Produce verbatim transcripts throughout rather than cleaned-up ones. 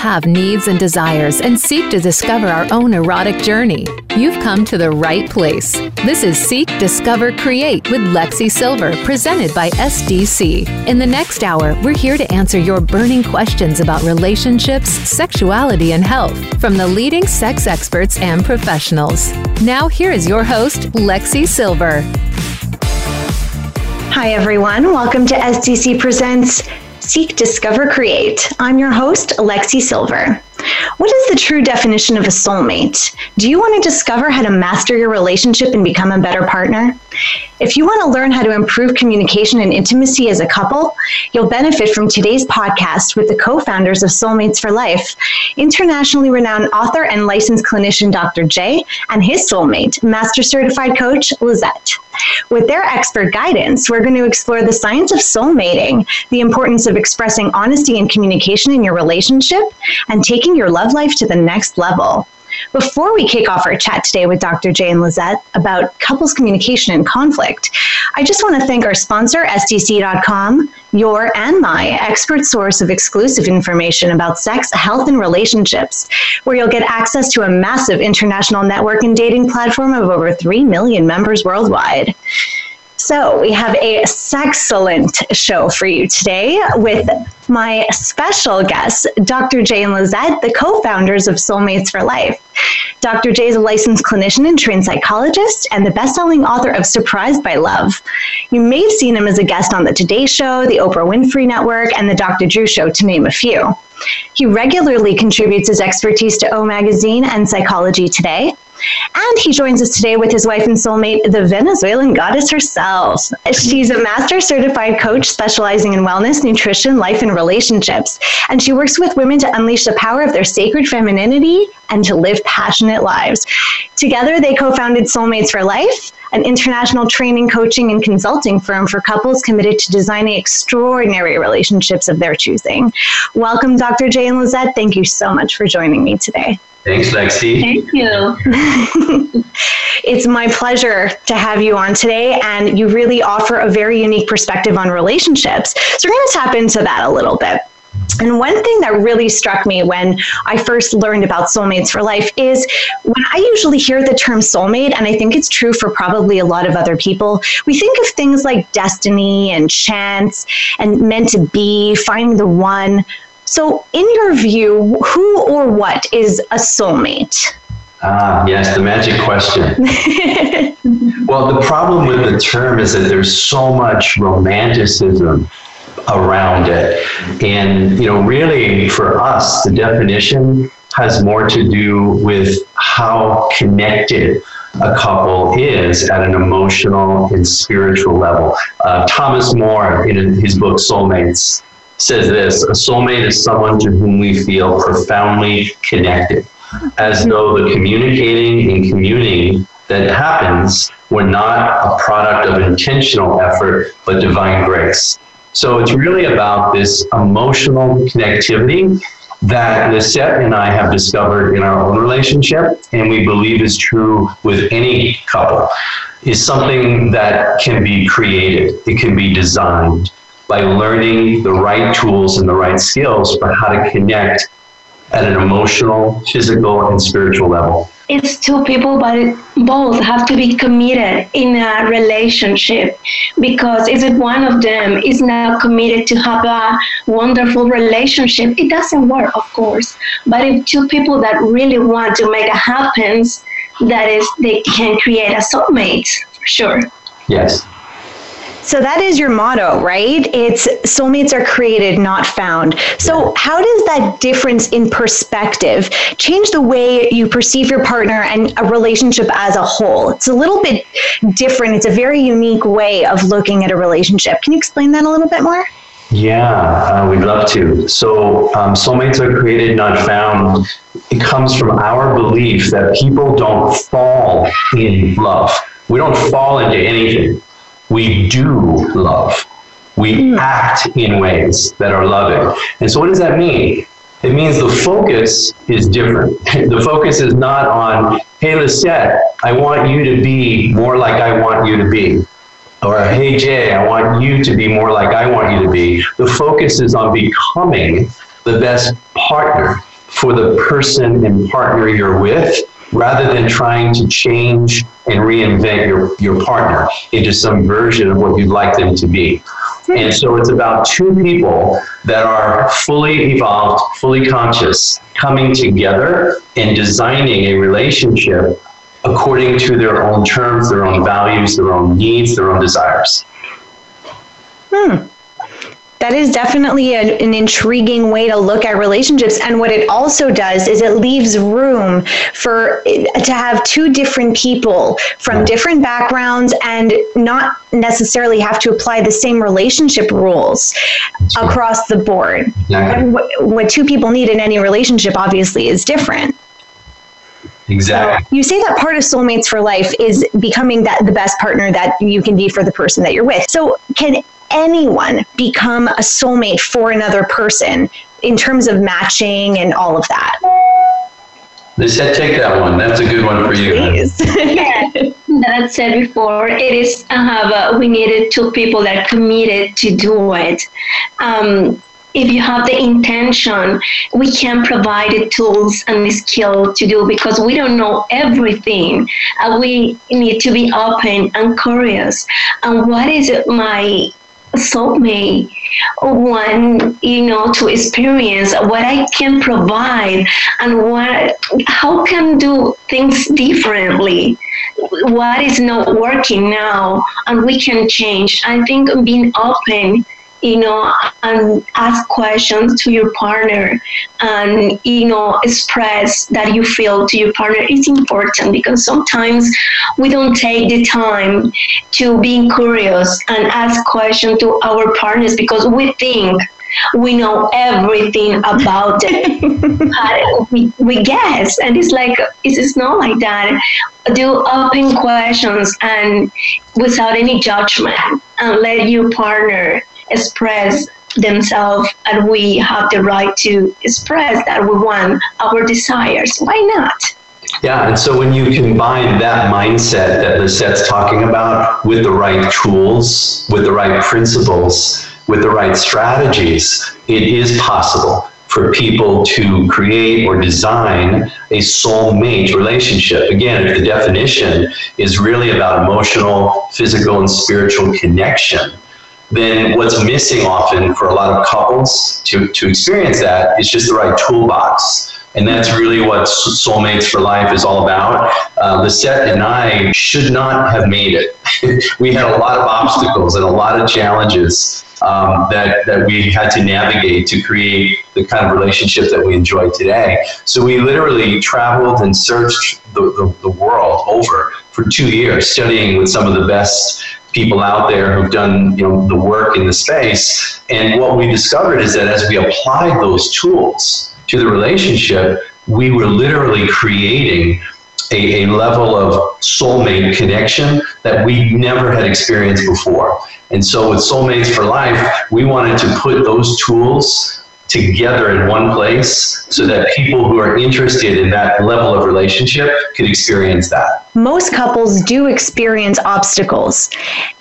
have needs and desires and seek to discover our own erotic journey, you've come to the right place. This is Seek, Discover, Create with Lexi Silver, presented by S D C. In the next hour, we're here to answer your burning questions about relationships, sexuality, and health from the leading sex experts and professionals. Now, here is your host, Lexi Silver. Hi, everyone. Welcome to S D C Presents Seek, Discover, Create. I'm your host, Lexi Silver. What is the true definition of a soulmate? Do you want to discover how to master your relationship and become a better partner? If you want to learn how to improve communication and intimacy as a couple, you'll benefit from today's podcast with the co-founders of Soulmates for Life, internationally renowned author and licensed clinician Doctor Jay and his soulmate, master certified coach Lisette. With their expert guidance, we're going to explore the science of soulmating, the importance of expressing honesty and communication in your relationship, and taking your love life to the next level. Before we kick off our chat today with Doctor Jay and Lisette about couples communication and conflict, I just want to thank our sponsor, S D C dot com, your and my expert source of exclusive information about sex, health, and relationships, where you'll get access to a massive international network and dating platform of over three million members worldwide. So we have a sexcellent show for you today with my special guests, Doctor Jay and Lisette, the co-founders of Soulmates for Life. Doctor Jay is a licensed clinician and trained psychologist and the best-selling author of Surprised by Love. You may have seen him as a guest on the Today Show, the Oprah Winfrey Network, and the Doctor Drew Show, to name a few. He regularly contributes his expertise to O Magazine and Psychology Today. And he joins us today with his wife and soulmate, the Venezuelan goddess herself. She's a master certified coach specializing in wellness, nutrition, life, and relationships. And she works with women to unleash the power of their sacred femininity and to live passionate lives. Together, they co-founded Soulmates for Life, an international training, coaching, and consulting firm for couples committed to designing extraordinary relationships of their choosing. Welcome, Doctor Jay and Lisette. Thank you so much for joining me today. Thanks, Lexi. Thank you. It's my pleasure to have you on today, and you really offer a very unique perspective on relationships. So we're going to tap into that a little bit. And one thing that really struck me when I first learned about Soulmates for Life is when I usually hear the term soulmate, and I think it's true for probably a lot of other people, we think of things like destiny and chance and meant to be, finding the one. So in your view, who or what is a soulmate? Ah, yes, the magic question. Well, the problem with the term is that there's so much romanticism around it. And, you know, really for us, the definition has more to do with how connected a couple is at an emotional and spiritual level. Uh, Thomas More, in his book, Soulmates, says this: a soulmate is someone to whom we feel profoundly connected, as though the communicating and communing that happens were not a product of intentional effort, but divine grace. So it's really about this emotional connectivity that Lisette and I have discovered in our own relationship, and we believe is true with any couple, is something that can be created. It can be designed by learning the right tools and the right skills for how to connect at an emotional, physical, and spiritual level. It's two people, but both have to be committed in a relationship, because if one of them is not committed to have a wonderful relationship, it doesn't work, of course. But if two people that really want to make it happen, that is, they can create a soulmate, for sure. Yes. So that is your motto, right? It's soulmates are created, not found. So how does that difference in perspective change the way you perceive your partner and a relationship as a whole? It's a little bit different. It's a very unique way of looking at a relationship. Can you explain that a little bit more? Yeah, uh, we'd love to. So um, soulmates are created, not found. It comes from our belief that people don't fall in love. We don't fall into anything. We do love. We act in ways that are loving. And so what does that mean? It means the focus is different. The focus is not on, hey, Lisette, I want you to be more like I want you to be. Or, hey, Jay, I want you to be more like I want you to be. The focus is on becoming the best partner for the person and partner you're with, rather than trying to change and reinvent your, your partner into some version of what you'd like them to be. And so it's about two people that are fully evolved, fully conscious, coming together and designing a relationship according to their own terms, their own values, their own needs, their own desires. Hmm. That is definitely a, an intriguing way to look at relationships. And what it also does is it leaves room for to have two different people from different backgrounds and not necessarily have to apply the same relationship rules across the board. Yeah. What, what two people need in any relationship obviously is different. Exactly. You say that part of Soulmates for Life is becoming that the best partner that you can be for the person that you're with. So can anyone become a soulmate for another person in terms of matching and all of that? Lisette, take that one. That's a good one for you. Yeah, as said before, it is. Uh, we needed two people that are committed to do it. Um, If you have the intention, we can provide the tools and the skill to do, because we don't know everything. Uh, we need to be open and curious. And what is my soulmate want, you know, to experience? What I can provide, and what, how can do things differently? What is not working now, and we can change. I think being open, you know, and ask questions to your partner, and, you know, express that you feel to your partner is important, because sometimes we don't take the time to be curious and ask questions to our partners, because we think we know everything about them. we, we guess, and it's like, it is not like that. Do open questions and without any judgment, and let your partner express themselves, and we have the right to express that we want our desires. Why not? Yeah, and so when you combine that mindset that Lisette's talking about with the right tools, with the right principles, with the right strategies, it is possible for people to create or design a soulmate relationship. Again, if the definition is really about emotional, physical, and spiritual connection, then what's missing often for a lot of couples to, to experience that is just the right toolbox. And that's really what Soulmates for Life is all about. Uh, Lisette and I should not have made it. We had a lot of obstacles and a lot of challenges um, that, that we had to navigate to create the kind of relationship that we enjoy today. So we literally traveled and searched the, the, the world over for two years, studying with some of the best people out there who've done, you know, the work in the space. And what we discovered is that as we applied those tools to the relationship, we were literally creating a, a level of soulmate connection that we never had experienced before. And so with Soulmates for Life, we wanted to put those tools together in one place so that people who are interested in that level of relationship could experience that. Most couples do experience obstacles,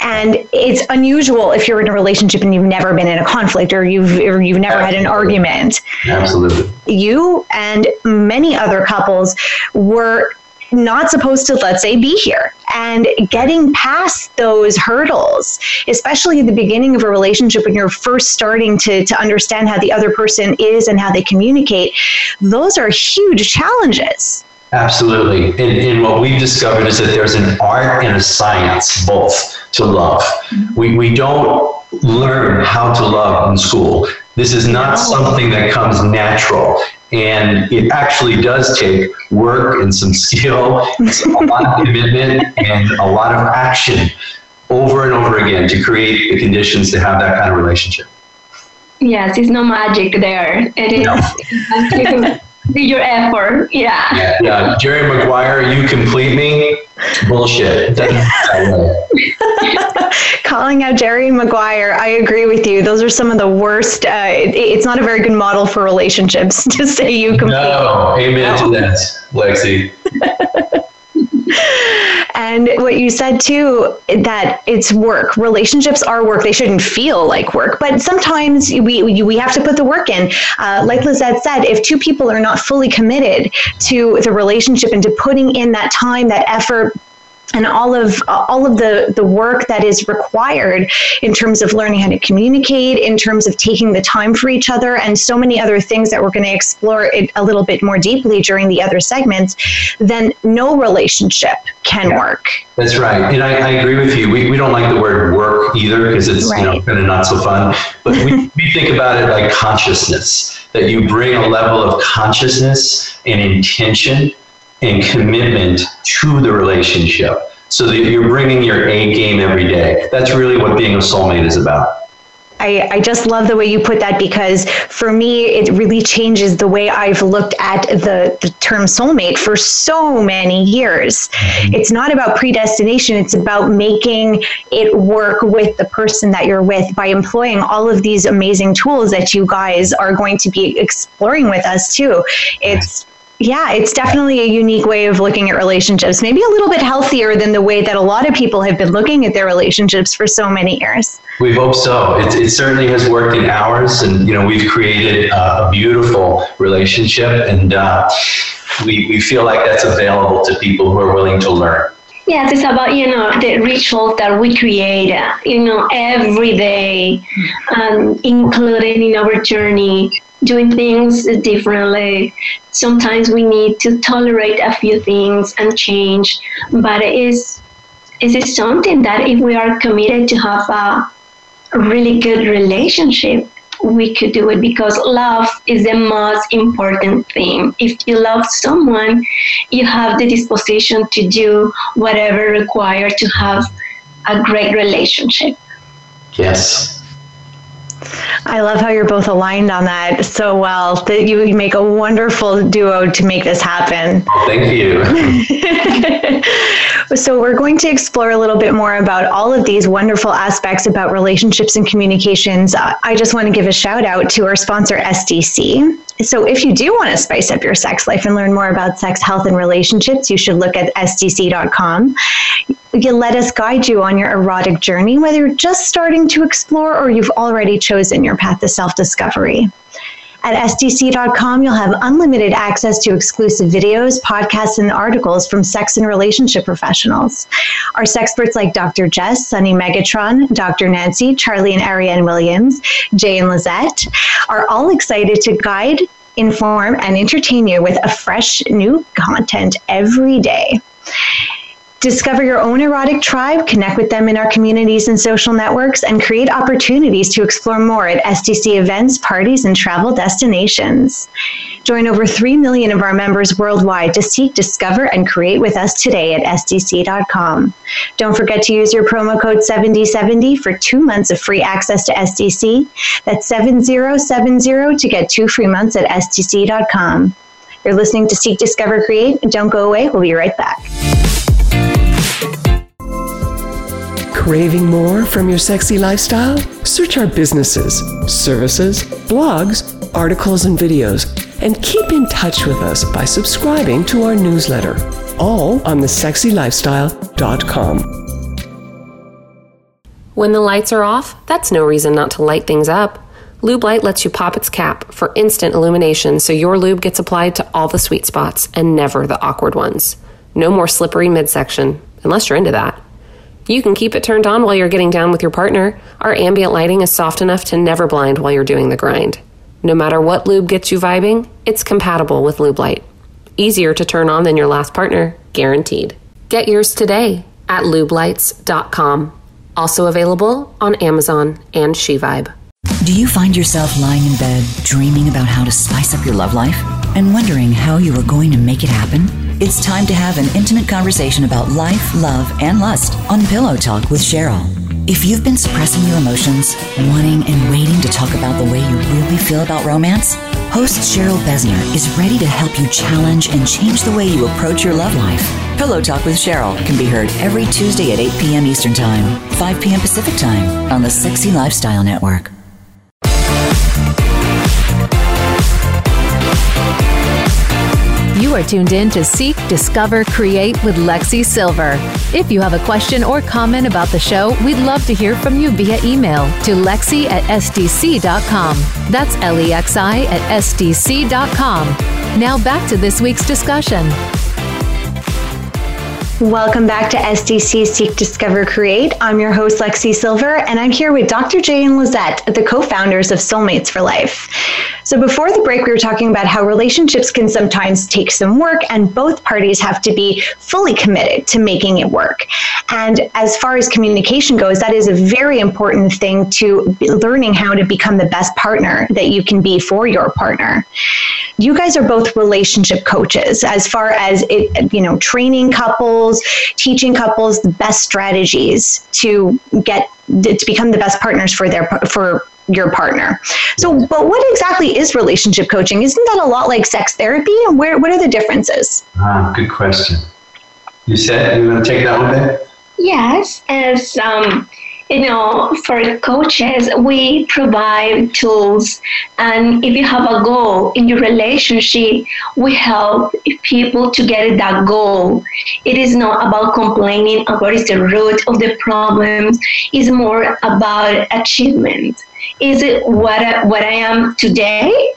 and it's unusual if you're in a relationship and you've never been in a conflict, or you've or you've never Absolutely. Had an argument. Absolutely. You and many other couples were not supposed to, let's say, be here. And getting past those hurdles, especially at the beginning of a relationship when you're first starting to, to understand how the other person is and how they communicate, those are huge challenges. Absolutely. And, and what we've discovered is that there's an art and a science both to love. We, we don't learn how to love in school. This is not something that comes natural. And it actually does take work and some skill, it's a lot of commitment and a lot of action over and over again to create the conditions to have that kind of relationship. Yes, it's no magic there. It is. No. Your effort, yeah. Yeah, yeah. Jerry Maguire, you complete me. Bullshit. Calling out Jerry Maguire, I agree with you. Those are some of the worst. Uh, it, it's not a very good model for relationships to say you complete. No, amen no. to that, Lexi. And what you said too, that it's work. Relationships are work. They shouldn't feel like work, but sometimes we we, we have to put the work in. Uh, like Lisette said, if two people are not fully committed to the relationship and to putting in that time, that effort, and all of uh, all of the, the work that is required in terms of learning how to communicate, in terms of taking the time for each other, and so many other things that we're going to explore it a little bit more deeply during the other segments, then no relationship can yeah. work. That's right. And I, I agree with you. We, we don't like the word work either because it's right. you know, kind of not so fun. But we, we think about it like consciousness, that you bring a level of consciousness and intention and commitment to the relationship so that you're bringing your A game every day. That's really what being a soulmate is about. I, I just love the way you put that, because for me, it really changes the way I've looked at the, the term soulmate for so many years. It's not about predestination. It's about making it work with the person that you're with by employing all of these amazing tools that you guys are going to be exploring with us too. It's, Yeah, it's definitely a unique way of looking at relationships, maybe a little bit healthier than the way that a lot of people have been looking at their relationships for so many years. We hope so. It, it certainly has worked in ours, and you know we've created uh, a beautiful relationship, and uh, we, we feel like that's available to people who are willing to learn. Yes, it's about, you know, the rituals that we create, you know, every day, um, included in our journey, doing things differently. Sometimes we need to tolerate a few things and change, but it is, is it something that if we are committed to have a really good relationship, we could do it, because love is the most important thing. If you love someone, you have the disposition to do whatever required to have a great relationship. Yes. I love how you're both aligned on that so well, that you make a wonderful duo to make this happen. Thank you. So we're going to explore a little bit more about all of these wonderful aspects about relationships and communications. I just want to give a shout out to our sponsor, S D C. So if you do want to spice up your sex life and learn more about sex, health, and relationships, you should look at S D C dot com. You let us guide you on your erotic journey, whether you're just starting to explore or you've already chosen your path to self-discovery. At S D C dot com, you'll have unlimited access to exclusive videos, podcasts, and articles from sex and relationship professionals. Our sexperts like Doctor Jess, Sunny Megatron, Doctor Nancy, Charlie and Ariane Williams, Jay and Lisette are all excited to guide, inform, and entertain you with a fresh new content every day. Discover your own erotic tribe, connect with them in our communities and social networks, and create opportunities to explore more at S D C events, parties, and travel destinations. Join over three million of our members worldwide to seek, discover, and create with us today at S D C dot com. Don't forget to use your promo code seventy seventy for two months of free access to S D C. That's seven zero seven zero to get two free months at S D C dot com. You're listening to Seek, Discover, Create. Don't go away. We'll be right back. Craving more from your sexy lifestyle? Search our businesses, services, blogs, articles, and videos, and keep in touch with us by subscribing to our newsletter, all on the sexy lifestyle dot com. When the lights are off, that's no reason not to light things up. Lube Light lets you pop its cap for instant illumination, so your lube gets applied to all the sweet spots and never the awkward ones. No more slippery midsection, unless you're into that. You can keep it turned on while you're getting down with your partner. Our ambient lighting is soft enough to never blind while you're doing the grind. No matter what lube gets you vibing, it's compatible with Lube Light. Easier to turn on than your last partner, guaranteed. Get yours today at lube lights dot com. Also available on Amazon and SheVibe. Do you find yourself lying in bed, dreaming about how to spice up your love life and wondering how you are going to make it happen? It's time to have an intimate conversation about life, love, and lust on Pillow Talk with Cheryl. If you've been suppressing your emotions, wanting and waiting to talk about the way you really feel about romance, host Cheryl Besner is ready to help you challenge and change the way you approach your love life. Pillow Talk with Cheryl can be heard every Tuesday at eight p.m. Eastern Time, five p.m. Pacific Time on the Sexy Lifestyle Network. You are tuned in to Seek, Discover, Create with Lexi Silver. If you have a question or comment about the show, we'd love to hear from you via email to lexi at s d c dot com. That's L E X I at s d c dot com. Now back to this week's discussion. Welcome back to S D C Seek, Discover, Create. I'm your host, Lexi Silver, and I'm here with Doctor Jay and Lisette, the co-founders of Soulmates for Life. So before the break, we were talking about how relationships can sometimes take some work, and both parties have to be fully committed to making it work. And as far as communication goes, that is a very important thing to learning how to become the best partner that you can be for your partner. You guys are both relationship coaches as far as, it, you know, training couples, teaching couples the best strategies to get to become the best partners for their for your partner. So, but what exactly is relationship coaching? Isn't that a lot like sex therapy? And where what are the differences? Ah, good question. You said you want to take that one there? Yes, as um, you know, for coaches, we provide tools, and if you have a goal in your relationship, we help people to get that goal. It is not about complaining about what is the root of the problems. It's more about achievement. Is it what I, what I am today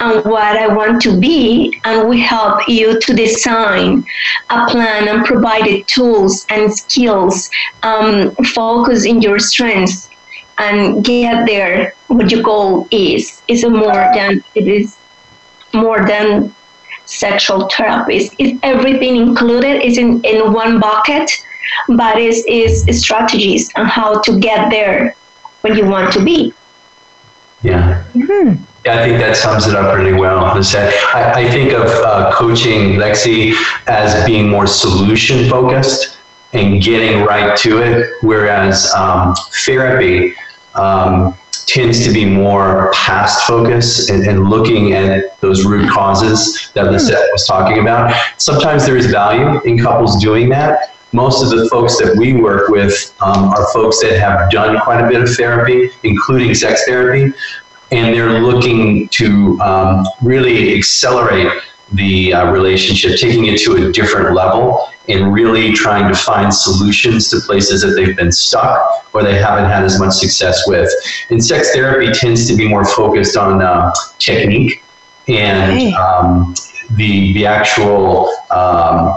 and what I want to be? And we help you to design a plan and provide the tools and skills, um, focus in your strengths and get there what your goal is. It's more than, it is more than sexual therapist. It's everything included is in, in one bucket, but it's, it's strategies on how to get there when you want to be. Yeah. Mm-hmm. Yeah, I think that sums it up really well, Lisette. I, I think of uh, coaching, Lexi, as being more solution-focused and getting right to it, whereas um, therapy um, tends to be more past-focused and, and looking at those root causes that Lisette was talking about. Sometimes there is value in couples doing that. Most of the folks that we work with um, are folks that have done quite a bit of therapy, including sex therapy, and they're looking to um, really accelerate the uh, relationship, taking it to a different level and really trying to find solutions to places that they've been stuck or they haven't had as much success with. And sex therapy tends to be more focused on uh, technique and um, the, the actual um,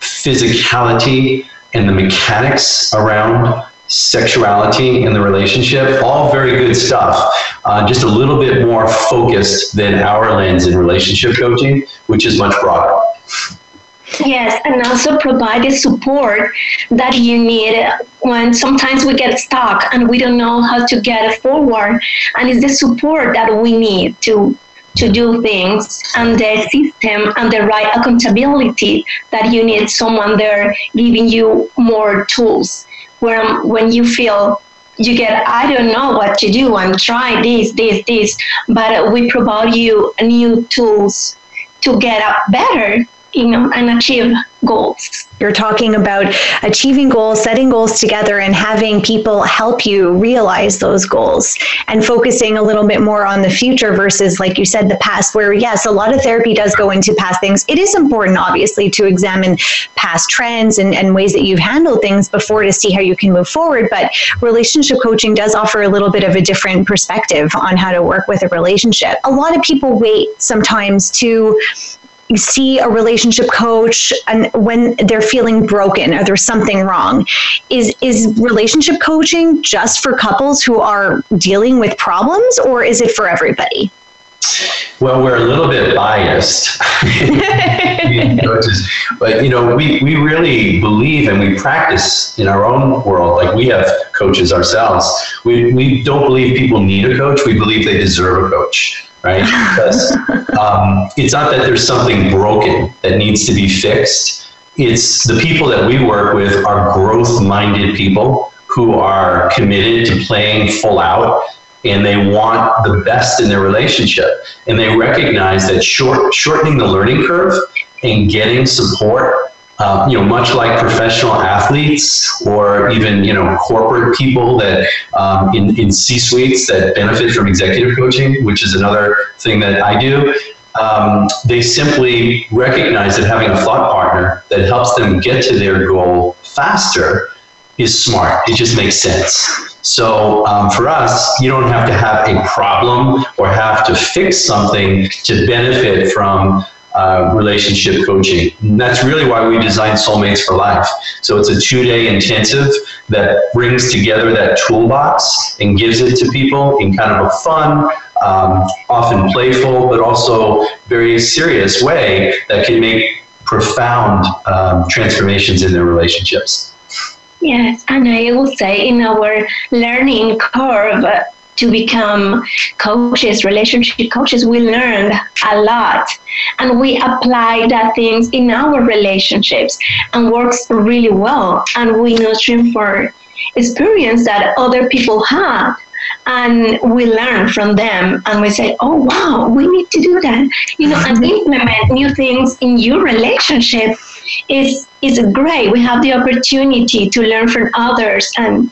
physicality and the mechanics around sexuality in the relationship, all very good stuff, uh, just a little bit more focused than our lens in relationship coaching, which is much broader. Yes, and also provide the support that you need when sometimes we get stuck and we don't know how to get forward, and it's the support that we need to to do things, and the system and the right accountability that you need someone there giving you more tools. Where when you feel you get, I don't know what to do, I'm trying this, this, this, but we provide you new tools to get up better, you know, and achieve goals. You're talking about achieving goals, setting goals together, and having people help you realize those goals and focusing a little bit more on the future versus, like you said, the past, where, yes, a lot of therapy does go into past things. It is important, obviously, to examine past trends and, and ways that you've handled things before to see how you can move forward. But relationship coaching does offer a little bit of a different perspective on how to work with a relationship. A lot of people wait sometimes to see a relationship coach and when they're feeling broken or there's something wrong. Is is relationship coaching just for couples who are dealing with problems, or is it for everybody? Well, we're a little bit biased. But, you know, we, we really believe and we practice in our own world, like we have coaches ourselves. We, we don't believe people need a coach. We believe they deserve a coach. Right? Because um, it's not that there's something broken that needs to be fixed. It's the people that we work with are growth-minded people who are committed to playing full out, and they want the best in their relationship. And they recognize that short, shortening the learning curve and getting support, Uh, you know, much like professional athletes or even, you know, corporate people that um, in, in C-suites that benefit from executive coaching, which is another thing that I do. um, they simply recognize that having a thought partner that helps them get to their goal faster is smart. It just makes sense. So um, for us, you don't have to have a problem or have to fix something to benefit from uh, relationship coaching. And that's really why we designed Soulmates for Life. So it's a two-day intensive that brings together that toolbox and gives it to people in kind of a fun, um, often playful, but also very serious way that can make profound um, transformations in their relationships. Yes, and I will say in our learning curve uh, to become coaches, relationship coaches, we learned a lot. And we apply that things in our relationships and works really well. And we nurture for experience that other people have. And we learn from them and we say, oh, wow, we need to do that. You know, and implement new things in your relationship is is great. We have the opportunity to learn from others and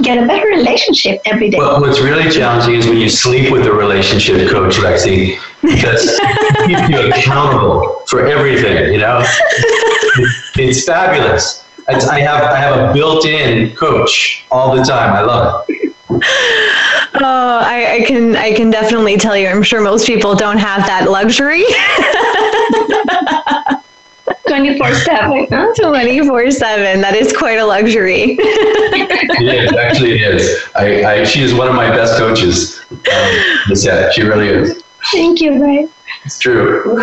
get a better relationship every day. Well, what's really challenging is when you sleep with a relationship coach, Lexi, because it keeps you accountable for everything, you know? It's fabulous. I have, I have a built-in coach all the time. I love it. Oh, I, I can I can definitely tell you. I'm sure most people don't have that luxury. twenty-four seven. twenty-four seven. That is quite a luxury. Yeah, it actually is. I, I, she is one of my best coaches. Um, Lisette, she really is. Thank you, Brian. It's true.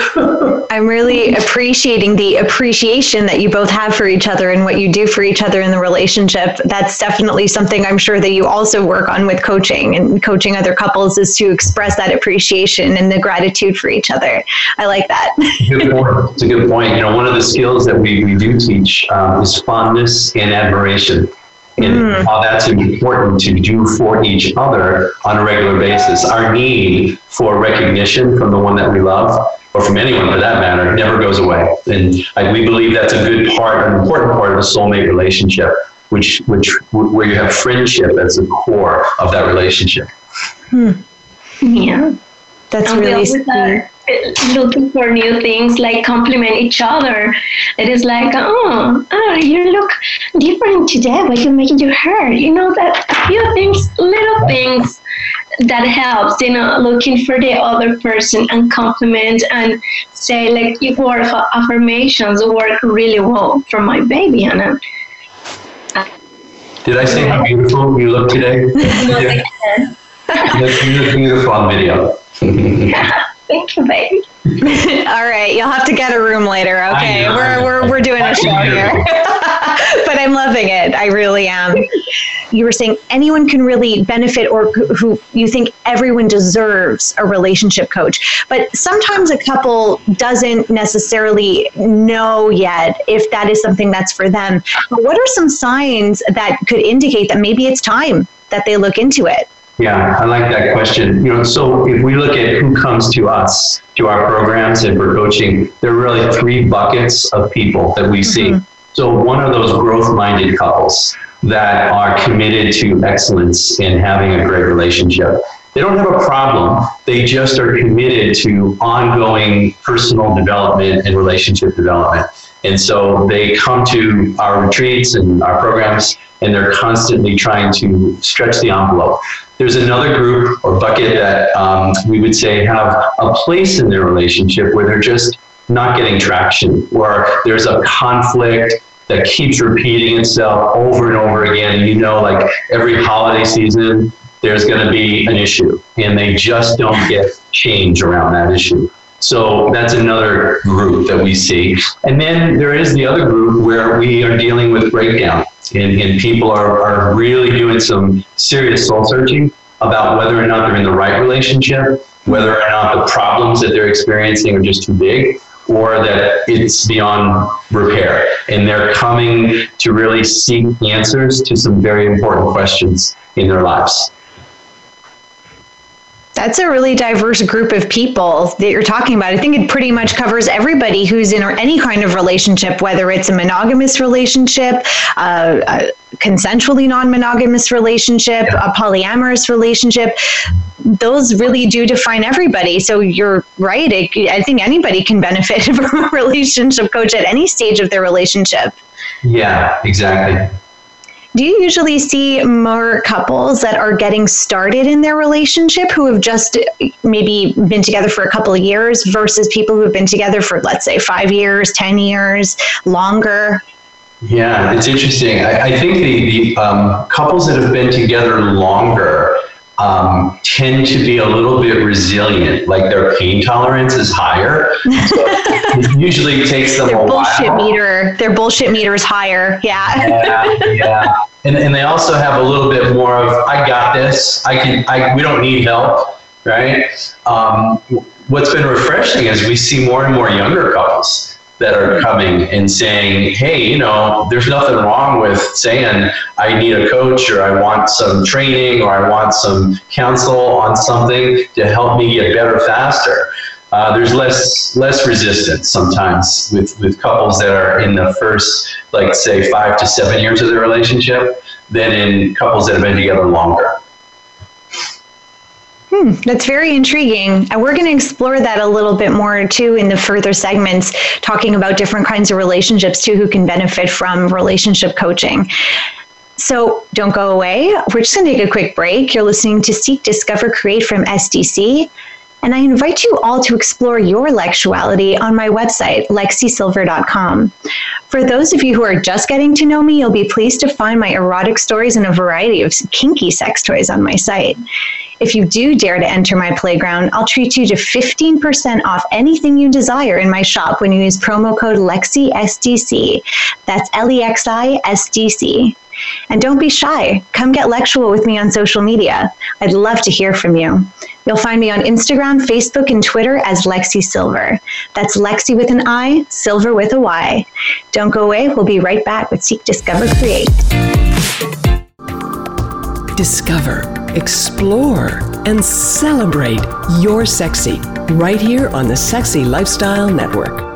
I'm really appreciating the appreciation that you both have for each other and what you do for each other in the relationship. That's definitely something I'm sure that you also work on with coaching and coaching other couples, is to express that appreciation and the gratitude for each other. I like that. Good point. It's a good point. You know, one of the skills that we, we do teach um, is fondness and admiration. And mm. how that's important to do for each other on a regular basis. Our need for recognition from the one that we love, or from anyone for that matter, never goes away. And I, we believe that's a good part, an important part of a soulmate relationship, which, which, where you have friendship as the core of that relationship. Hmm. Yeah. That's and really sweet. Looking for new things, like compliment each other. It is like, oh, oh, you look different today, but you're making your hair. You know, that a few things, little things that helps, you know, looking for the other person and compliment and say, like, your word for affirmations work really well for my baby, Hannah. Did I say how beautiful you look today? No, yeah. I didn't. You look beautiful on video. Thank you, baby. All right, you'll have to get a room later. Okay, we're we're we're doing a show here, but I'm loving it. I really am. You were saying anyone can really benefit, or who you think everyone deserves a relationship coach, but sometimes a couple doesn't necessarily know yet if that is something that's for them. But what are some signs that could indicate that maybe it's time that they look into it? Yeah, I like that question. You know, so if we look at who comes to us, to our programs and for coaching, there are really three buckets of people that we mm-hmm. see. So one of those growth-minded couples that are committed to excellence in having a great relationship. They don't have a problem. They just are committed to ongoing personal development and relationship development. And so they come to our retreats and our programs, and they're constantly trying to stretch the envelope. There's another group or bucket that um, we would say have a place in their relationship where they're just not getting traction, or there's a conflict that keeps repeating itself over and over again. You know, like every holiday season, there's going to be an issue, and they just don't get change around that issue. So that's another group that we see. And then there is the other group where we are dealing with breakdown, and, and people are, are really doing some serious soul searching about whether or not they're in the right relationship, whether or not the problems that they're experiencing are just too big, or that it's beyond repair. And they're coming to really seek answers to some very important questions in their lives. That's a really diverse group of people that you're talking about. I think it pretty much covers everybody who's in any kind of relationship, whether it's a monogamous relationship, uh, a consensually non-monogamous relationship, yeah. a polyamorous relationship. Those really do define everybody. So you're right. It, I think anybody can benefit from a relationship coach at any stage of their relationship. Yeah, exactly. Do you usually see more couples that are getting started in their relationship who have just maybe been together for a couple of years versus people who have been together for, let's say, five years, ten years, longer? Yeah, it's interesting. I, I think the, the um, couples that have been together longer um, tend to be a little bit resilient, like their pain tolerance is higher. So it usually takes them their a bullshit while. Meter, their bullshit meter is higher. Yeah. Yeah. yeah. And, and they also have a little bit more of, I got this. I can, I, we don't need help. Right. Um, what's been refreshing is we see more and more younger couples that are coming and saying, hey, you know, there's nothing wrong with saying I need a coach or I want some training or I want some counsel on something to help me get better faster. Uh, there's less less resistance sometimes with, with couples that are in the first, like, say, five to seven years of their relationship than in couples that have been together longer. Hmm, that's very intriguing. And we're going to explore that a little bit more, too, in the further segments, talking about different kinds of relationships, too, who can benefit from relationship coaching. So don't go away. We're just going to take a quick break. You're listening to Seek, Discover, Create from S D C. And I invite you all to explore your lexuality on my website, Lexi Silver dot com. For those of you who are just getting to know me, you'll be pleased to find my erotic stories and a variety of kinky sex toys on my site. If you do dare to enter my playground, I'll treat you to fifteen percent off anything you desire in my shop when you use promo code Lexi S D C. That's L E X I S D C. And don't be shy. Come get lectual with me on social media. I'd love to hear from you. You'll find me on Instagram, Facebook, and Twitter as Lexi Silver. That's Lexi with an I, Silver with a Y. Don't go away. We'll be right back with Seek, Discover, Create. Discover, explore, and celebrate your sexy right here on the Sexy Lifestyle Network.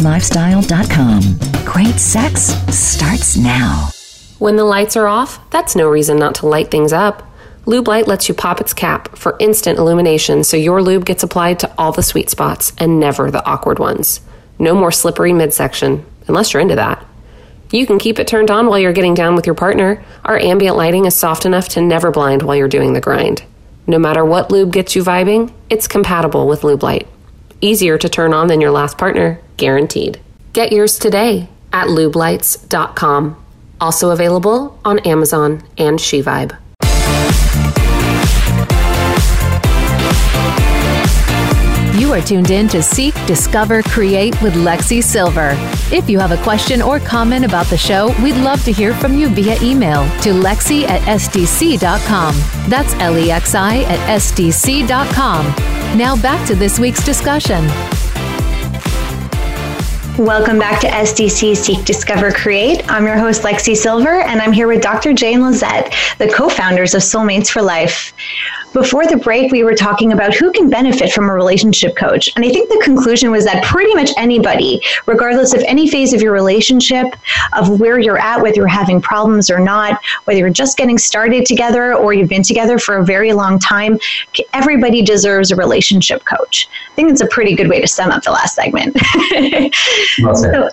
lifestyle dot com. Great sex starts now. When the lights are off, that's no reason not to light things up. Lube Light lets you pop its cap for instant illumination, so your lube gets applied to all the sweet spots and never the awkward ones. No more slippery midsection, unless you're into that. You can keep it turned on while you're getting down with your partner. Our ambient lighting is soft enough to never blind while you're doing the grind. No matter what lube gets you vibing, it's compatible with Lube Light. Easier to turn on than your last partner, guaranteed. Get yours today at lube lights dot com. Also available on Amazon and SheVibe. You are tuned in to Seek, Discover, Create with Lexi Silver. If you have a question or comment about the show, we'd love to hear from you via email to Lexi at S D C dot com. That's L E X I at S D C dot com. Now back to this week's discussion. Welcome back to S D C Seek, Discover, Create. I'm your host, Lexi Silver, and I'm here with Doctor Jay and Lisette, the co-founders of Soulmates for Life. Before the break, we were talking about who can benefit from a relationship coach. And I think the conclusion was that pretty much anybody, regardless of any phase of your relationship, of where you're at, whether you're having problems or not, whether you're just getting started together or you've been together for a very long time, everybody deserves a relationship coach. I think it's a pretty good way to sum up the last segment. so,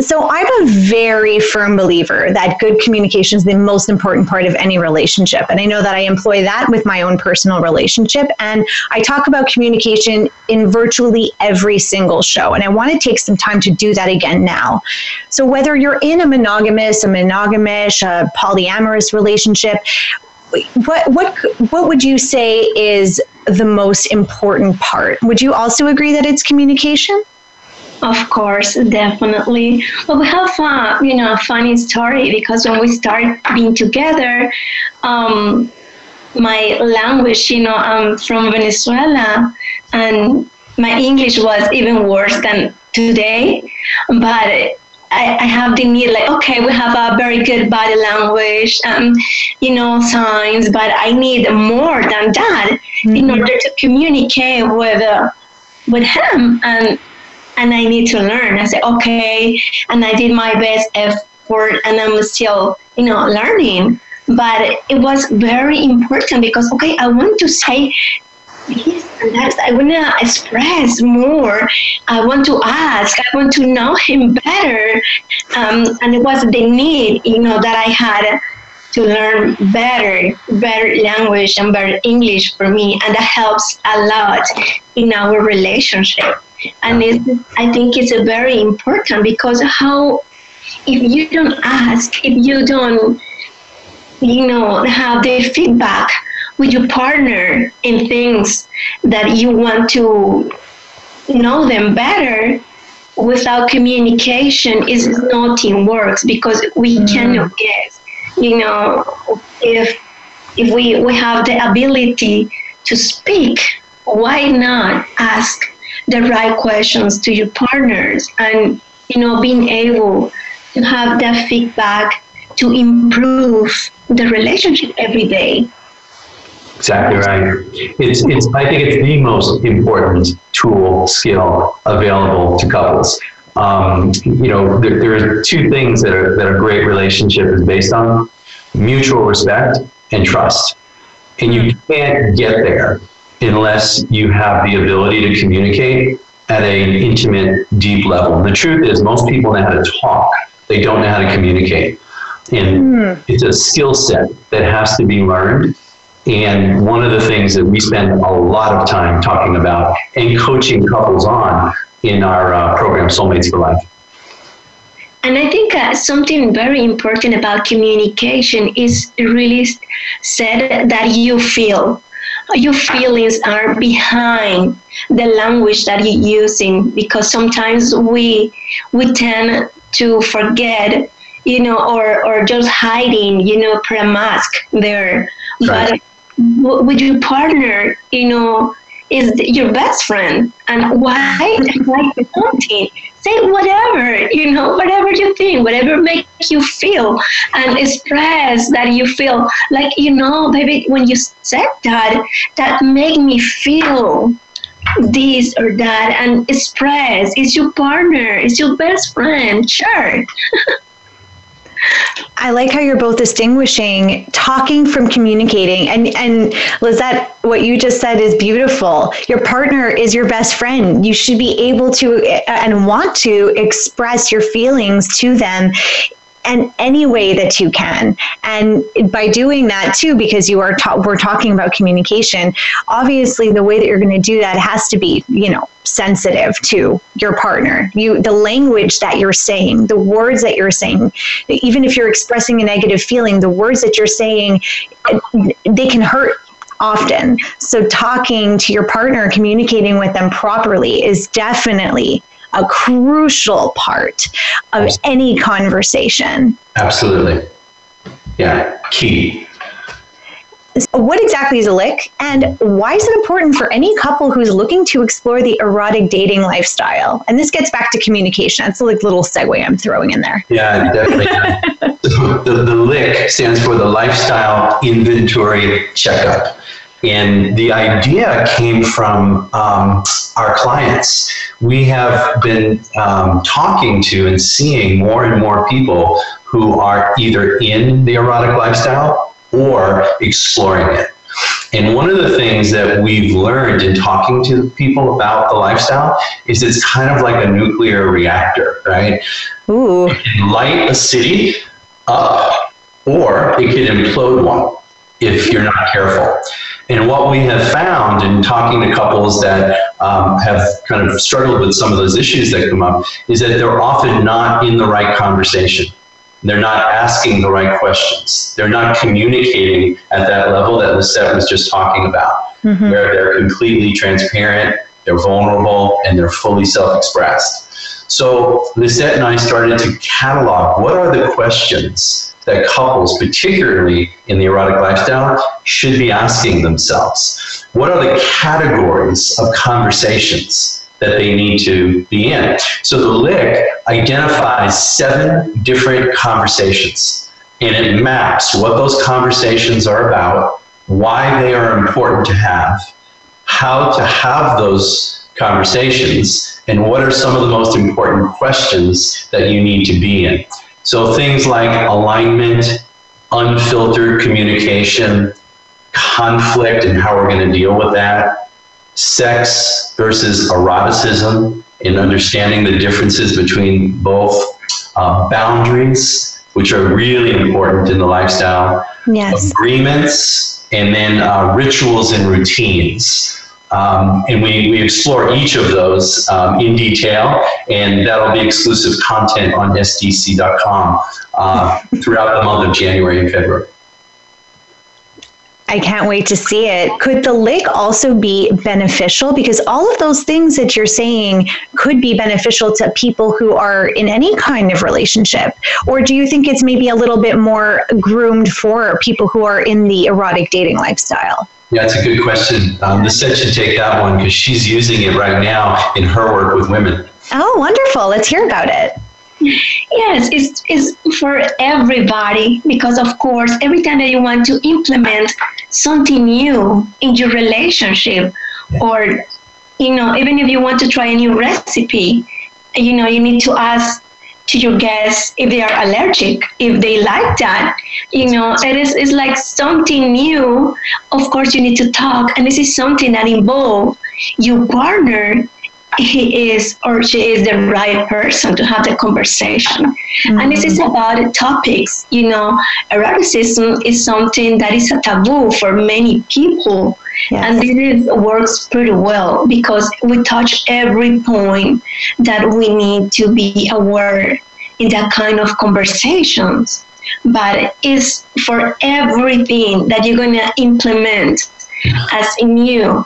So I'm a very firm believer that good communication is the most important part of any relationship. And I know that I employ that with my own personal relationship. And I talk about communication in virtually every single show. And I want to take some time to do that again now. So whether you're in a monogamous, a monogamish, a polyamorous relationship, what what what would you say is the most important part? Would you also agree that it's communication? Of course, definitely. But we have a, you know, a funny story, because when we start being together, um, my language, you know, I'm from Venezuela, and my English was even worse than today. But I, I have the need, like, okay, we have a very good body language, um, you know, signs, but I need more than that mm-hmm. in order to communicate with uh, with him and. And I need to learn. I said, okay, and I did my best effort, and I'm still, you know, learning. But it was very important because, okay, I want to say this and that. I want to express more. I want to ask. I want to know him better. Um, and it was the need, you know, that I had to learn better, better language and better English for me. And that helps a lot in our relationship. And it's, I think it's a very important, because how, if you don't ask, if you don't, you know, have the feedback with your partner in things that you want to know them better, without communication, is nothing works, because we mm-hmm. cannot guess, you know, if if we, we have the ability to speak, why not ask the right questions to your partners, and, you know, being able to have that feedback to improve the relationship every day. Exactly right. It's, it's, I think it's the most important tool, skill available to couples. Um, you know, there, there are two things that are, that a great relationship is based on: mutual respect and trust. And you can't get there unless you have the ability to communicate at an intimate, deep level. And the truth is, most people know how to talk. They don't know how to communicate. And mm. it's a skill set that has to be learned. And one of the things that we spend a lot of time talking about and coaching couples on in our uh, program, Soulmates for Life. And I think uh, something very important about communication is really said that you feel. Your feelings are behind the language that you're using, because sometimes we we tend to forget, you know, or, or just hiding, you know, put a mask there. Right. But with your partner, you know, is your best friend, and why why something? Say whatever, you know, whatever you think, whatever makes you feel, and express that you feel. Like, you know, baby, when you said that, that made me feel this or that, and express. It's your partner, it's your best friend, sure. I like how you're both distinguishing talking from communicating. And, and Lisette, what you just said is beautiful. Your partner is your best friend. You should be able to and want to express your feelings to them in any way that you can. And by doing that, too, because you are ta- we're talking about communication, obviously the way that you're going to do that has to be, you know, sensitive to your partner. You, the language that you're saying, the words that you're saying, even if you're expressing a negative feeling, the words that you're saying, they can hurt often. So talking to your partner, communicating with them properly is definitely a crucial part of any conversation. Absolutely. Yeah, key. So what exactly is a lick, and why is it important for any couple who's looking to explore the erotic dating lifestyle? And this gets back to communication. That's a like, little segue I'm throwing in there. Yeah, definitely. the, the, the lick stands for the Lifestyle Inventory Checkup. And the idea came from um, our clients. We have been um, talking to and seeing more and more people who are either in the erotic lifestyle or exploring it. And one of the things that we've learned in talking to people about the lifestyle is it's kind of like a nuclear reactor, right? Ooh. It can light a city up, or it can implode one if you're not careful. And what we have found in talking to couples that um, have kind of struggled with some of those issues that come up is that they're often not in the right conversation. They're not asking the right questions. They're not communicating at that level that Lisette was just talking about, mm-hmm. where they're completely transparent, they're vulnerable, and they're fully self-expressed. So Lisette and I started to catalog what are the questions that couples, particularly in the erotic lifestyle, should be asking themselves. What are the categories of conversations that they need to be in? So the L I C identifies seven different conversations, and it maps what those conversations are about, why they are important to have, how to have those conversations, and what are some of the most important questions that you need to be in. So things like alignment, unfiltered communication, conflict and how we're going to deal with that, sex versus eroticism, and understanding the differences between both, uh, boundaries, which are really important in the lifestyle, yes. agreements, and then uh, rituals and routines. Um, and we, we explore each of those um, in detail, and that'll be exclusive content on S D C dot com uh, throughout the month of January and February. I can't wait to see it. Could the L I C also be beneficial? Because all of those things that you're saying could be beneficial to people who are in any kind of relationship. Or do you think it's maybe a little bit more groomed for people who are in the erotic dating lifestyle? Yeah, that's a good question. Um, Lisette should take that one because she's using it right now in her work with women. Oh, wonderful. Let's hear about it. Yes, it's, it's for everybody because, of course, every time that you want to implement something new in your relationship, or, you know, even if you want to try a new recipe, you know, you need to ask to your guests if they are allergic, if they like that. You know, it is, it's like something new. Of course, you need to talk, and this is something that involves your partner. He is or she is the right person to have the conversation. Mm-hmm. And this is about the topics. You know, eroticism is something that is a taboo for many people. Yes. And this is, works pretty well because we touch every point that we need to be aware in that kind of conversations. But it's for everything that you're going to implement as new.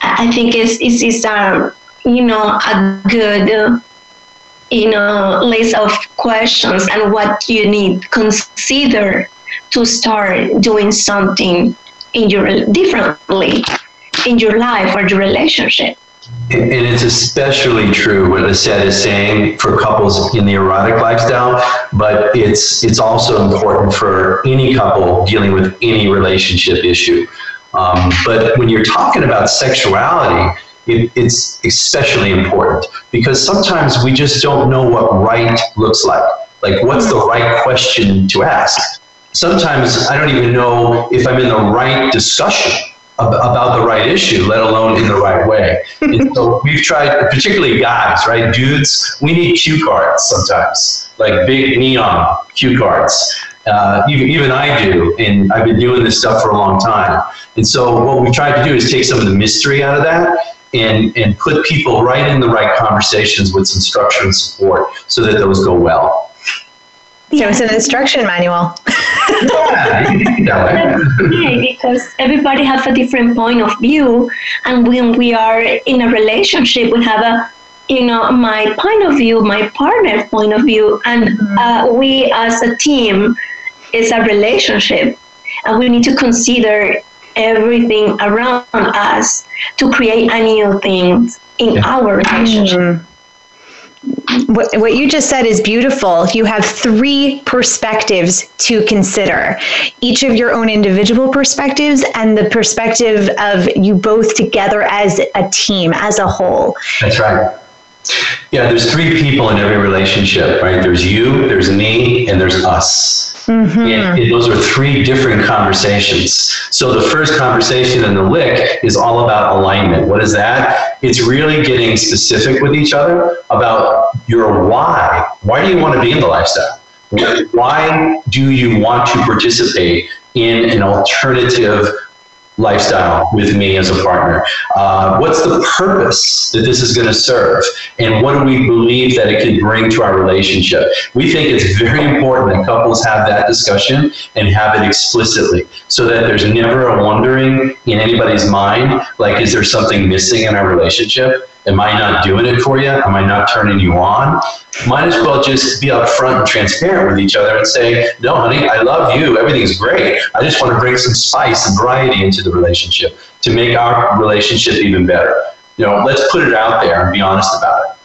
I think it's, it's, it's um, you know, a good, uh, you know, list of questions and what you need to consider to start doing something in your differently in your life or your relationship. And it's especially true what Lisette is saying for couples in the erotic lifestyle, but it's it's also important for any couple dealing with any relationship issue. Um, but when you're talking about sexuality, It, it's especially important because sometimes we just don't know what right looks like. Like, what's the right question to ask? Sometimes I don't even know if I'm in the right discussion ab- about the right issue, let alone in the right way. And so we've tried, particularly guys, right? Dudes, we need cue cards sometimes, like big neon cue cards. Uh, even, even I do, and I've been doing this stuff for a long time. And so what we tried to do is take some of the mystery out of that, and and put people right in the right conversations with some structure and support so that those go well. So it's an instruction manual. Yeah, you can tell it. Yeah, because everybody has a different point of view, and when we are in a relationship, we have a, you know, my point of view, my partner's point of view, and mm-hmm. uh, we as a team is a relationship, and we need to consider everything around us to create a new thing in yeah. our relationship. Mm-hmm. What, what you just said is beautiful. You have three perspectives to consider, each of your own individual perspectives and the perspective of you both together as a team, as a whole. That's right. Yeah, there's three people in every relationship, right? There's you, there's me, and there's us. Mm-hmm. And, and those are three different conversations. So the first conversation in the L I C is all about alignment. What is that? It's really getting specific with each other about your why. Why do you want to be in the lifestyle? Why do you want to participate in an alternative lifestyle with me as a partner? Uh, what's the purpose that this is going to serve? And what do we believe that it can bring to our relationship? We think it's very important that couples have that discussion and have it explicitly so that there's never a wondering in anybody's mind, like, is there something missing in our relationship? Am I not doing it for you? Am I not turning you on? Might as well just be upfront and transparent with each other and say, no, honey, I love you. Everything's great. I just want to bring some spice and variety into the relationship to make our relationship even better. You know, let's put it out there and be honest about it.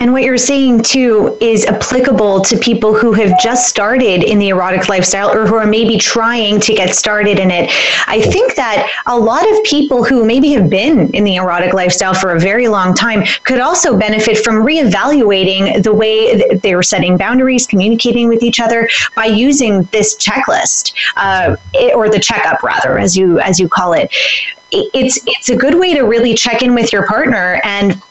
And what you're saying, too, is applicable to people who have just started in the erotic lifestyle or who are maybe trying to get started in it. I think that a lot of people who maybe have been in the erotic lifestyle for a very long time could also benefit from reevaluating the way they were setting boundaries, communicating with each other by using this checklist, uh, or the checkup, rather, as you as you call it. It's, it's a good way to really check in with your partner and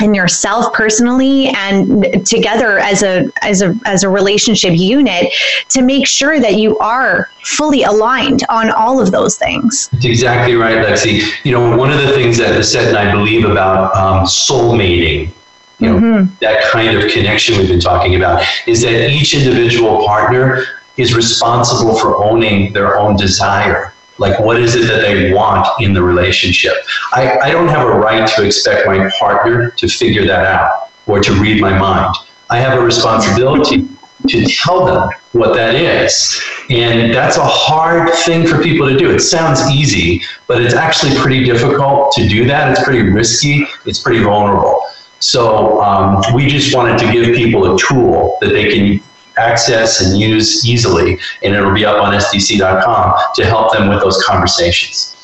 and yourself personally and together as a as a as a relationship unit to make sure that you are fully aligned on all of those things. That's exactly right, Lexi. You know, one of the things that Lisette and I believe about um, soul mating, you know, mm-hmm. that kind of connection we've been talking about, is that each individual partner is responsible for owning their own desire. Like, what is it that they want in the relationship? I, I don't have a right to expect my partner to figure that out or to read my mind. I have a responsibility to tell them what that is. And that's a hard thing for people to do. It sounds easy, but it's actually pretty difficult to do that. It's pretty risky. It's pretty vulnerable. So um, we just wanted to give people a tool that they can access and use easily, and it'll be up on S D C dot com to help them with those conversations.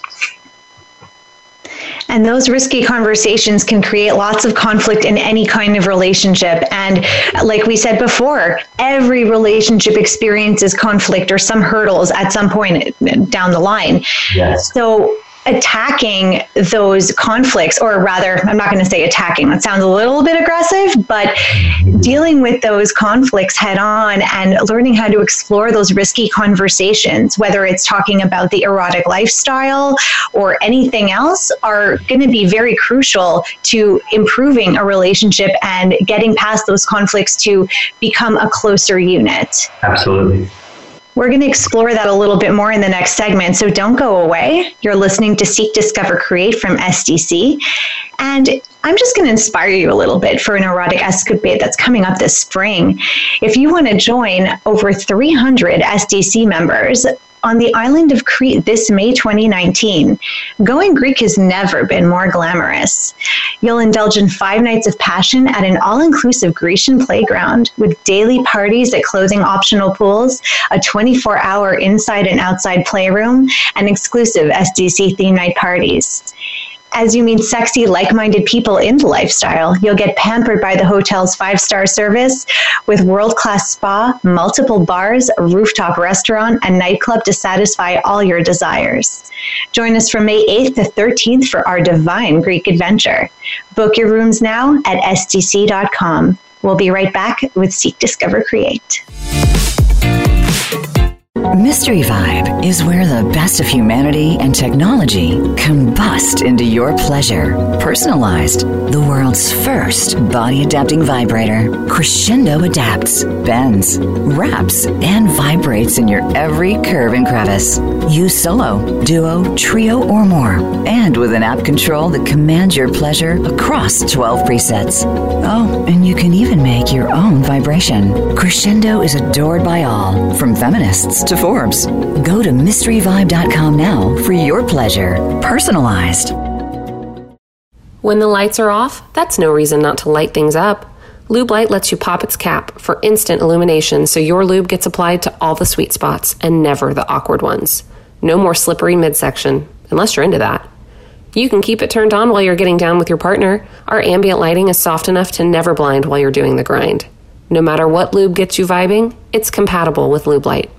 And those risky conversations can create lots of conflict in any kind of relationship. And like we said before, every relationship experiences conflict or some hurdles at some point down the line. Yes. So attacking those conflicts, or rather, I'm not going to say attacking, that sounds a little bit aggressive, but dealing with those conflicts head on and learning how to explore those risky conversations, whether it's talking about the erotic lifestyle or anything else, are going to be very crucial to improving a relationship and getting past those conflicts to become a closer unit. Absolutely. We're going to explore that a little bit more in the next segment, so don't go away. You're listening to Seek, Discover, Create from S D C, and I'm just going to inspire you a little bit for an erotic escapade that's coming up this spring. If you want to join over three hundred S D C members on the island of Crete this May twenty nineteen, going Greek has never been more glamorous. You'll indulge in five nights of passion at an all-inclusive Grecian playground with daily parties at clothing-optional pools, a twenty-four hour inside and outside playroom, and exclusive S D C theme night parties. As you meet sexy, like-minded people in the lifestyle, you'll get pampered by the hotel's five star service with world-class spa, multiple bars, a rooftop restaurant, and nightclub to satisfy all your desires. Join us from May eighth to thirteenth for our divine Greek adventure. Book your rooms now at S D C dot com. We'll be right back with Seek, Discover, Create. Mystery Vibe is where the best of humanity and technology combust into your pleasure. Personalized, the world's first body-adapting vibrator, Crescendo adapts, bends, wraps, and vibrates in your every curve and crevice. Use solo, duo, trio, or more, and with an app control that commands your pleasure across twelve presets. Oh, and you can even make your own vibration. Crescendo is adored by all, from feminists to Forbes. Go to mystery vibe dot com now for your pleasure. Personalized. When the lights are off, that's no reason not to light things up. Lube Light lets you pop its cap for instant illumination, so your lube gets applied to all the sweet spots and never the awkward ones. No more slippery midsection, unless you're into that. You can keep it turned on while you're getting down with your partner. Our ambient lighting is soft enough to never blind while you're doing the grind. No matter what lube gets you vibing, it's compatible with Lube Light.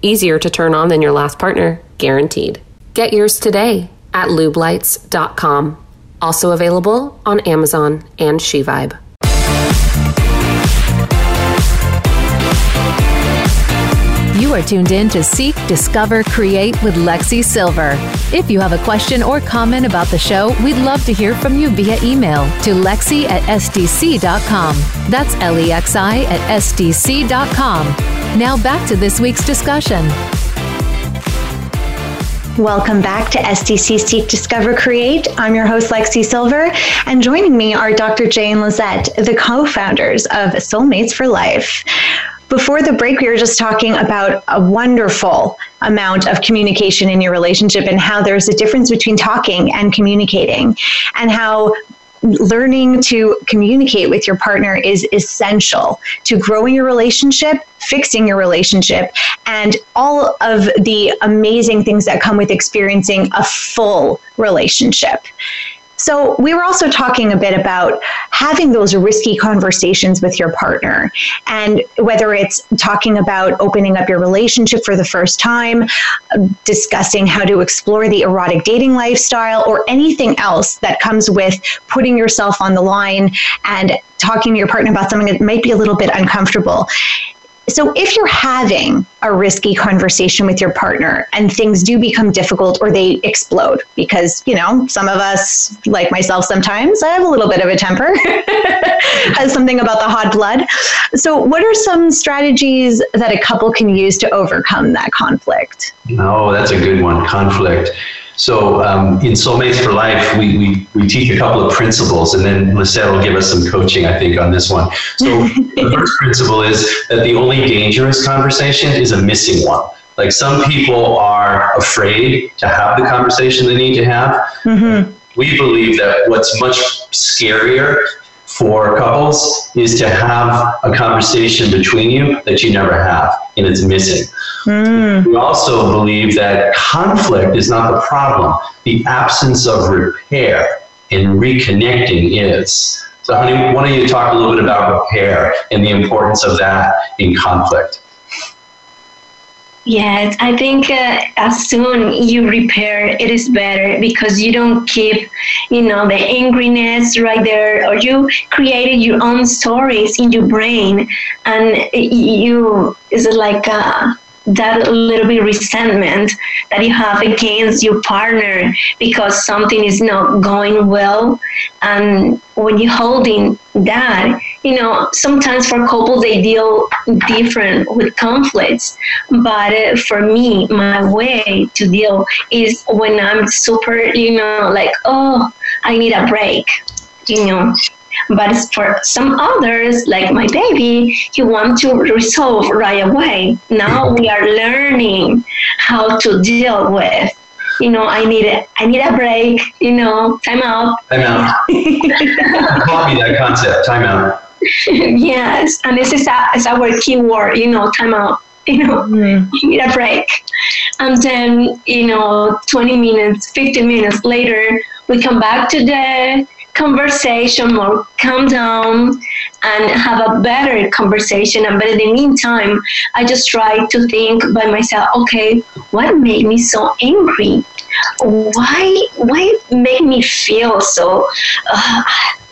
Easier to turn on than your last partner, guaranteed. Get yours today at lube lights dot com. Also available on Amazon and SheVibe. You are tuned in to Seek, Discover, Create with Lexi Silver. If you have a question or comment about the show, we'd love to hear from you via email to lexi at s d c dot com. That's L E X I at s d c dot com. Now back to this week's discussion. Welcome back to S D C Seek, Discover, Create. I'm your host, Lexi Silver, and joining me are Doctor Jay and Lisette, the co-founders of Soulmates for Life. Before the break, we were just talking about a wonderful amount of communication in your relationship and how there's a difference between talking and communicating, and how learning to communicate with your partner is essential to growing your relationship, fixing your relationship, and all of the amazing things that come with experiencing a full relationship. So we were also talking a bit about having those risky conversations with your partner, and whether it's talking about opening up your relationship for the first time, discussing how to explore the erotic dating lifestyle, or anything else that comes with putting yourself on the line and talking to your partner about something that might be a little bit uncomfortable. So if you're having a risky conversation with your partner and things do become difficult or they explode, because, you know, some of us, like myself sometimes, I have a little bit of a temper, has something about the hot blood. So what are some strategies that a couple can use to overcome that conflict? Oh, that's a good one, conflict. So um, in Soulmates for Life, we, we we teach a couple of principles, and then Lisette will give us some coaching, I think, on this one. So the first principle is that the only dangerous conversation is a missing one. Like, some people are afraid to have the conversation they need to have. Mm-hmm. We believe that what's much scarier for couples is to have a conversation between you that you never have, and it's missing. Mm. We also believe that conflict is not the problem. The absence of repair and reconnecting is. So, honey, why don't you talk a little bit about repair and the importance of that in conflict? Yes, I think uh, as soon you repair, it is better, because you don't keep, you know, the angriness right there, or you created your own stories in your brain, and you is like a, that little bit resentment that you have against your partner because something is not going well. And when you're holding that, you know, sometimes for couples, they deal different with conflicts. But for me, my way to deal is when I'm super, you know, like, oh, I need a break, you know. But for some others, like my baby, you want to resolve right away. Now we are learning how to deal with, you know, I need a, I need a break, you know, time out. Time out. Copy that concept, time out. Yes, and this is a, it's our key word, you know, time out. You know, mm. you need a break. And then, you know, twenty minutes, fifteen minutes later, we come back to the conversation, more calm down and have a better conversation. But in the meantime, I just try to think by myself, okay, what made me so angry? Why, why make me feel so, uh,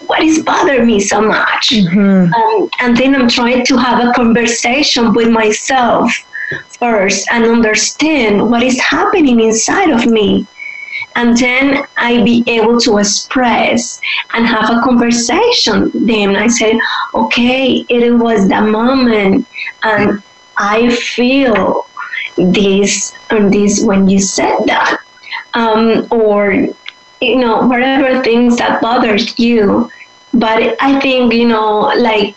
what is bothering me so much? Mm-hmm. Um, and then I'm trying to have a conversation with myself first and understand what is happening inside of me. And then I be able to express and have a conversation. Then I said, okay, it was the moment, and I feel this and this when you said that, um, or, you know, whatever things that bothers you. But I think, you know, like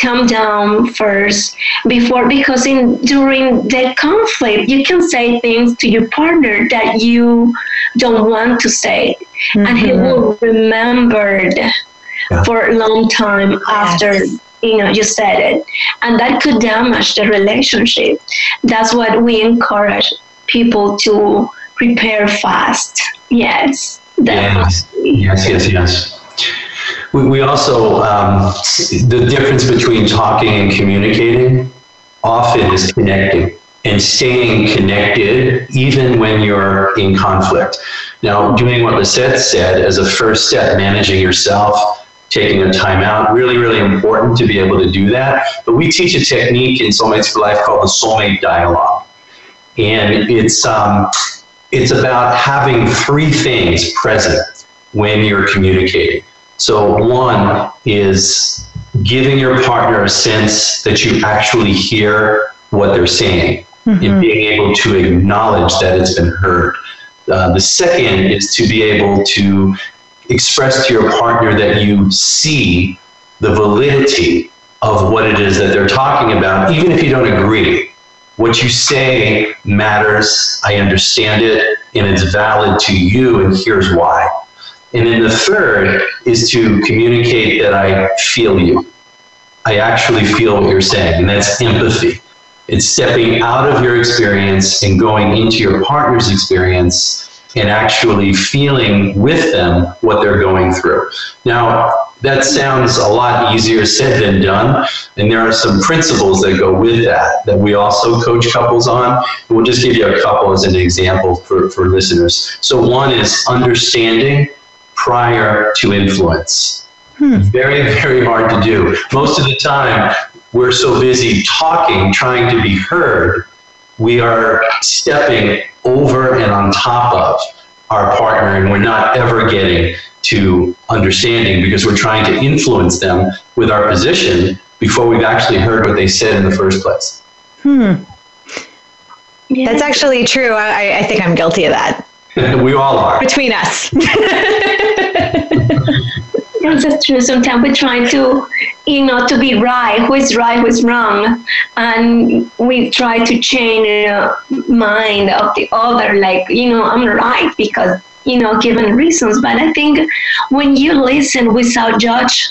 calm down first before, because in during the conflict, you can say things to your partner that you don't want to say. Mm-hmm. And he will remember yeah. for a long time after yes. you know you said it. And that could damage the relationship. That's what we encourage people to prepare fast. Yes. Yes. yes, yes, yes. We, we also, um, the difference between talking and communicating often is connecting and staying connected even when you're in conflict. Now, doing what Lisette said as a first step, managing yourself, taking a time out, really, really important to be able to do that. But we teach a technique in Soulmates for Life called the Soulmate Dialogue. And it's um, it's about having three things present when you're communicating. So one is giving your partner a sense that you actually hear what they're saying mm-hmm. and being able to acknowledge that it's been heard. Uh, the second is to be able to express to your partner that you see the validity of what it is that they're talking about, even if you don't agree. What you say matters, I understand it, and it's valid to you, and here's why. And then the third is to communicate that I feel you. I actually feel what you're saying, and that's empathy. It's stepping out of your experience and going into your partner's experience and actually feeling with them what they're going through. Now, that sounds a lot easier said than done, and there are some principles that go with that that we also coach couples on. We'll just give you a couple as an example for, for listeners. So one is understanding prior to influence. Hmm. Very, very hard to do. Most of the time, we're so busy talking, trying to be heard, we are stepping over and on top of our partner, and we're not ever getting to understanding because we're trying to influence them with our position before we've actually heard what they said in the first place. Hmm. Yeah. That's actually true. I, I think I'm guilty of that. We all are. Between us. Yes, that's true. Sometimes we try to, you know, to be right, who is right, who is wrong. And we try to change the mind of the other, like, you know, I'm right because, you know, given reasons. But I think when you listen without judge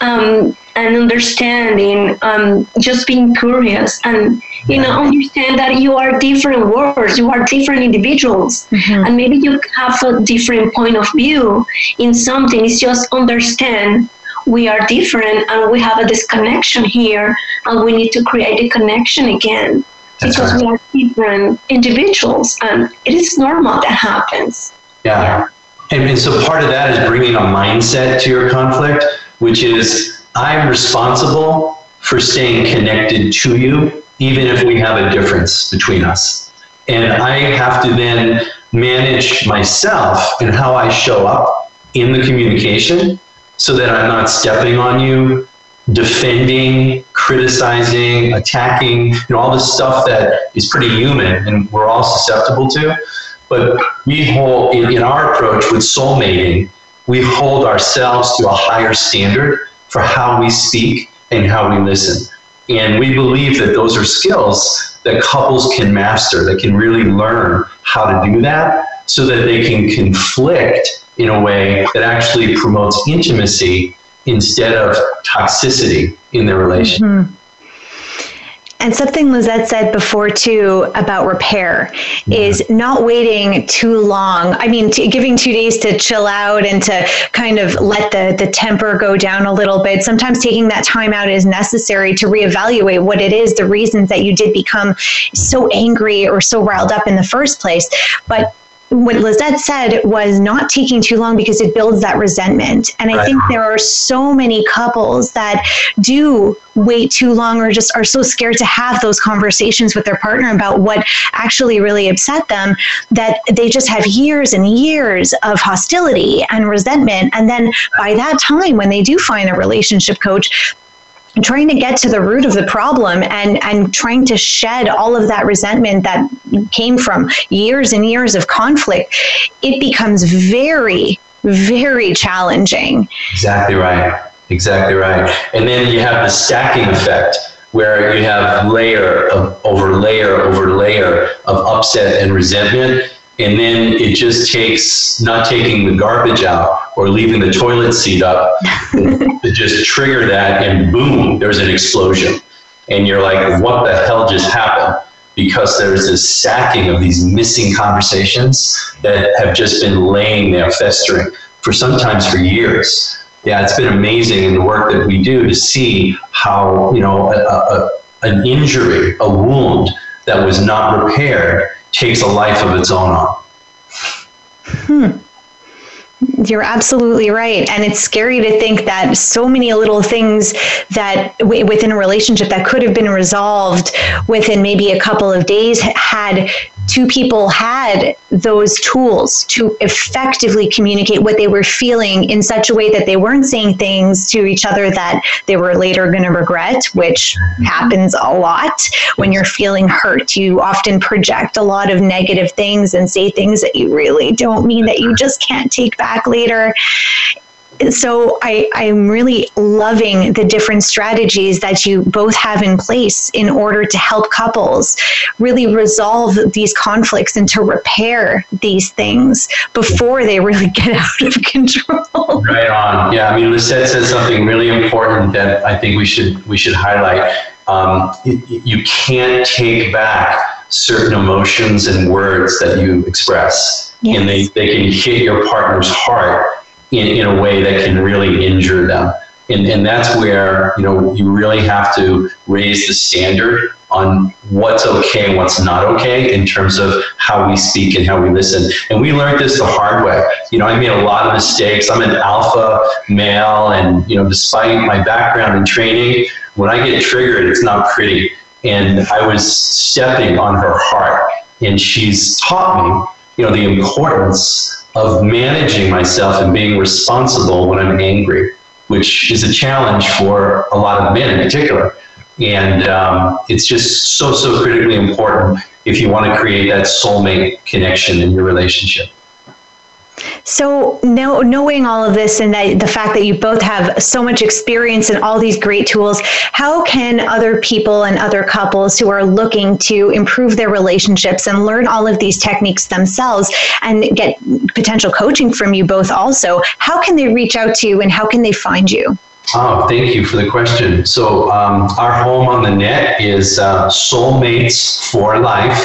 um, and understanding, um, just being curious and, you know, understand that you are different worlds, you are different individuals, mm-hmm. and maybe you have a different point of view in something. It's just understand we are different and we have a disconnection here and we need to create a connection again. That's because right. we are different individuals and it is normal that happens. Yeah. And, and so part of that is bringing a mindset to your conflict, which is I'm responsible for staying connected to you, even if we have a difference between us. And I have to then manage myself and how I show up in the communication so that I'm not stepping on you, defending, criticizing, attacking, you know, all the stuff that is pretty human and we're all susceptible to. But we hold, in, in our approach with soulmating, we hold ourselves to a higher standard for how we speak and how we listen. And we believe that those are skills that couples can master, that can really learn how to do that so that they can conflict in a way that actually promotes intimacy instead of toxicity in their relation. Mm-hmm. And something Lisette said before, too, about repair mm-hmm. is not waiting too long. I mean, t- giving two days to chill out and to kind of let the, the temper go down a little bit. Sometimes taking that time out is necessary to reevaluate what it is, the reasons that you did become so angry or so riled up in the first place. But what Lisette said was not taking too long because it builds that resentment. And I right. think there are so many couples that do wait too long or just are so scared to have those conversations with their partner about what actually really upset them that they just have years and years of hostility and resentment. And then by that time, when they do find a relationship coach, trying to get to the root of the problem and, and trying to shed all of that resentment that came from years and years of conflict, it becomes very, very challenging. Exactly right. Exactly right. And then you have the stacking effect, where you have layer of over layer over layer of upset and resentment, and then it just takes not taking the garbage out or leaving the toilet seat up to just trigger that, and boom, there's an explosion. And you're like, what the hell just happened? Because there's this stacking of these missing conversations that have just been laying there festering for sometimes for years. Yeah, it's been amazing in the work that we do to see how, you know, a, a, an injury, a wound that was not repaired takes a life of its own on. Hmm. You're absolutely right. And it's scary to think that so many little things that w- within a relationship that could have been resolved within maybe a couple of days, had two people had those tools to effectively communicate what they were feeling in such a way that they weren't saying things to each other that they were later going to regret, which happens a lot when you're feeling hurt. You often project a lot of negative things and say things that you really don't mean, that you just can't take back. Back later. So I, I'm really loving the different strategies that you both have in place in order to help couples really resolve these conflicts and to repair these things before they really get out of control. Right on. Yeah, I mean, Lisette said something really important that I think we should we should highlight. Um, you can't take back certain emotions and words that you express. Yes. And they, they can hit your partner's heart in, in a way that can really injure them. And and that's where, you know, you really have to raise the standard on what's okay and what's not okay in terms of how we speak and how we listen. And we learned this the hard way. You know, I made a lot of mistakes. I'm an alpha male, and, you know, despite my background and training, when I get triggered, it's not pretty. And I was stepping on her heart, and she's taught me, you know, the importance of managing myself and being responsible when I'm angry, which is a challenge for a lot of men in particular. And um, it's just so, so critically important if you want to create that soulmate connection in your relationship. So now, knowing all of this, and that the fact that you both have so much experience and all these great tools, how can other people and other couples who are looking to improve their relationships and learn all of these techniques themselves and get potential coaching from you both also, how can they reach out to you and how can they find you? Oh, thank you for the question. So um, our home on the net is uh, soulmates for life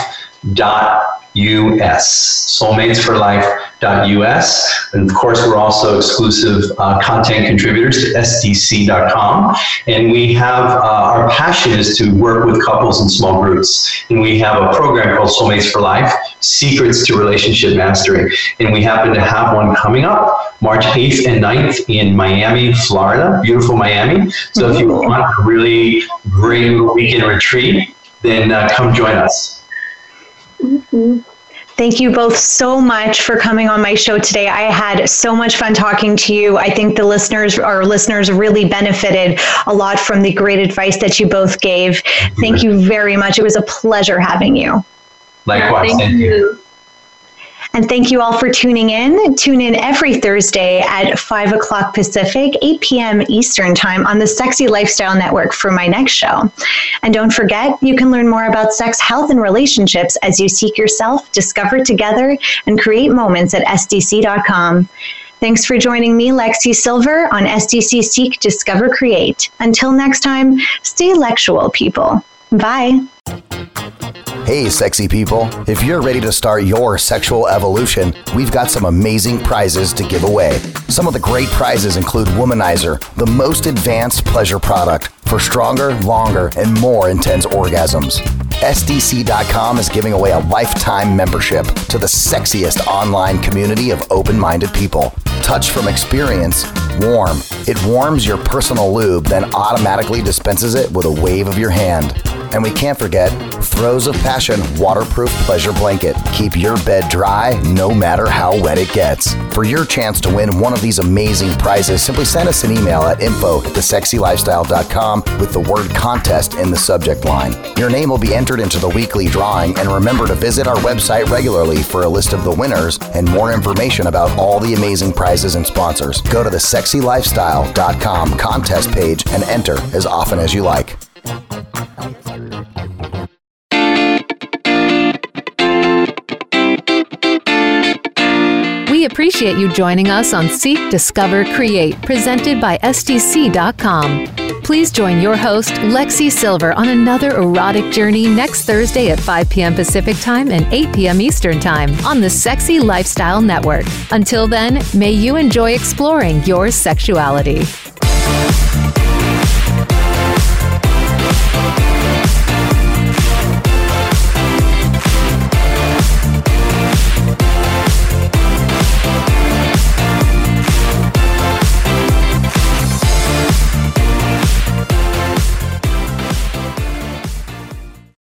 dot U S soulmates for life dot U S And of course, we're also exclusive uh, content contributors to S D C dot com. And we have uh, our passion is to work with couples in small groups. And we have a program called Soulmates for Life, Secrets to Relationship Mastery. And we happen to have one coming up March eighth and ninth in Miami, Florida, beautiful Miami. So mm-hmm. if you want a really great weekend retreat, then uh, come join us. Mm-hmm. Thank you both so much for coming on my show today. I had so much fun talking to you. I think the listeners, our listeners, really benefited a lot from the great advice that you both gave. Thank you very much. It was a pleasure having you. Likewise. Thank, Thank you. you. And thank you all for tuning in. Tune in every Thursday at five o'clock Pacific, eight p.m. Eastern Time on the Sexy Lifestyle Network for my next show. And don't forget, you can learn more about sex, health, and relationships as you seek yourself, discover together, and create moments at S D C dot com. Thanks for joining me, Lexi Silver, on S D C Seek, Discover, Create. Until next time, stay lectual, people. Bye. Hey, sexy people. If you're ready to start your sexual evolution, we've got some amazing prizes to give away. Some of the great prizes include Womanizer, the most advanced pleasure product for stronger, longer, and more intense orgasms. S D C dot com is giving away a lifetime membership to the sexiest online community of open-minded people. Touch from Experience, warm. It warms your personal lube, then automatically dispenses it with a wave of your hand. And we can't forget Throes of Passion Waterproof Pleasure Blanket. Keep your bed dry no matter how wet it gets. For your chance to win one of these amazing prizes, simply send us an email at info at the sexy lifestyle dot com with the word contest in the subject line. Your name will be entered into the weekly drawing, and remember to visit our website regularly for a list of the winners and more information about all the amazing prizes and sponsors. Go to the thesexylifestyle dot com contest page and enter as often as you like. We appreciate you joining us on Seek, Discover, Create, presented by S D C dot com. Please join your host, Lexi Silver, on another erotic journey next Thursday at five p.m. Pacific Time and eight p.m. Eastern Time on the Sexy Lifestyle Network. Until then, may you enjoy exploring your sexuality.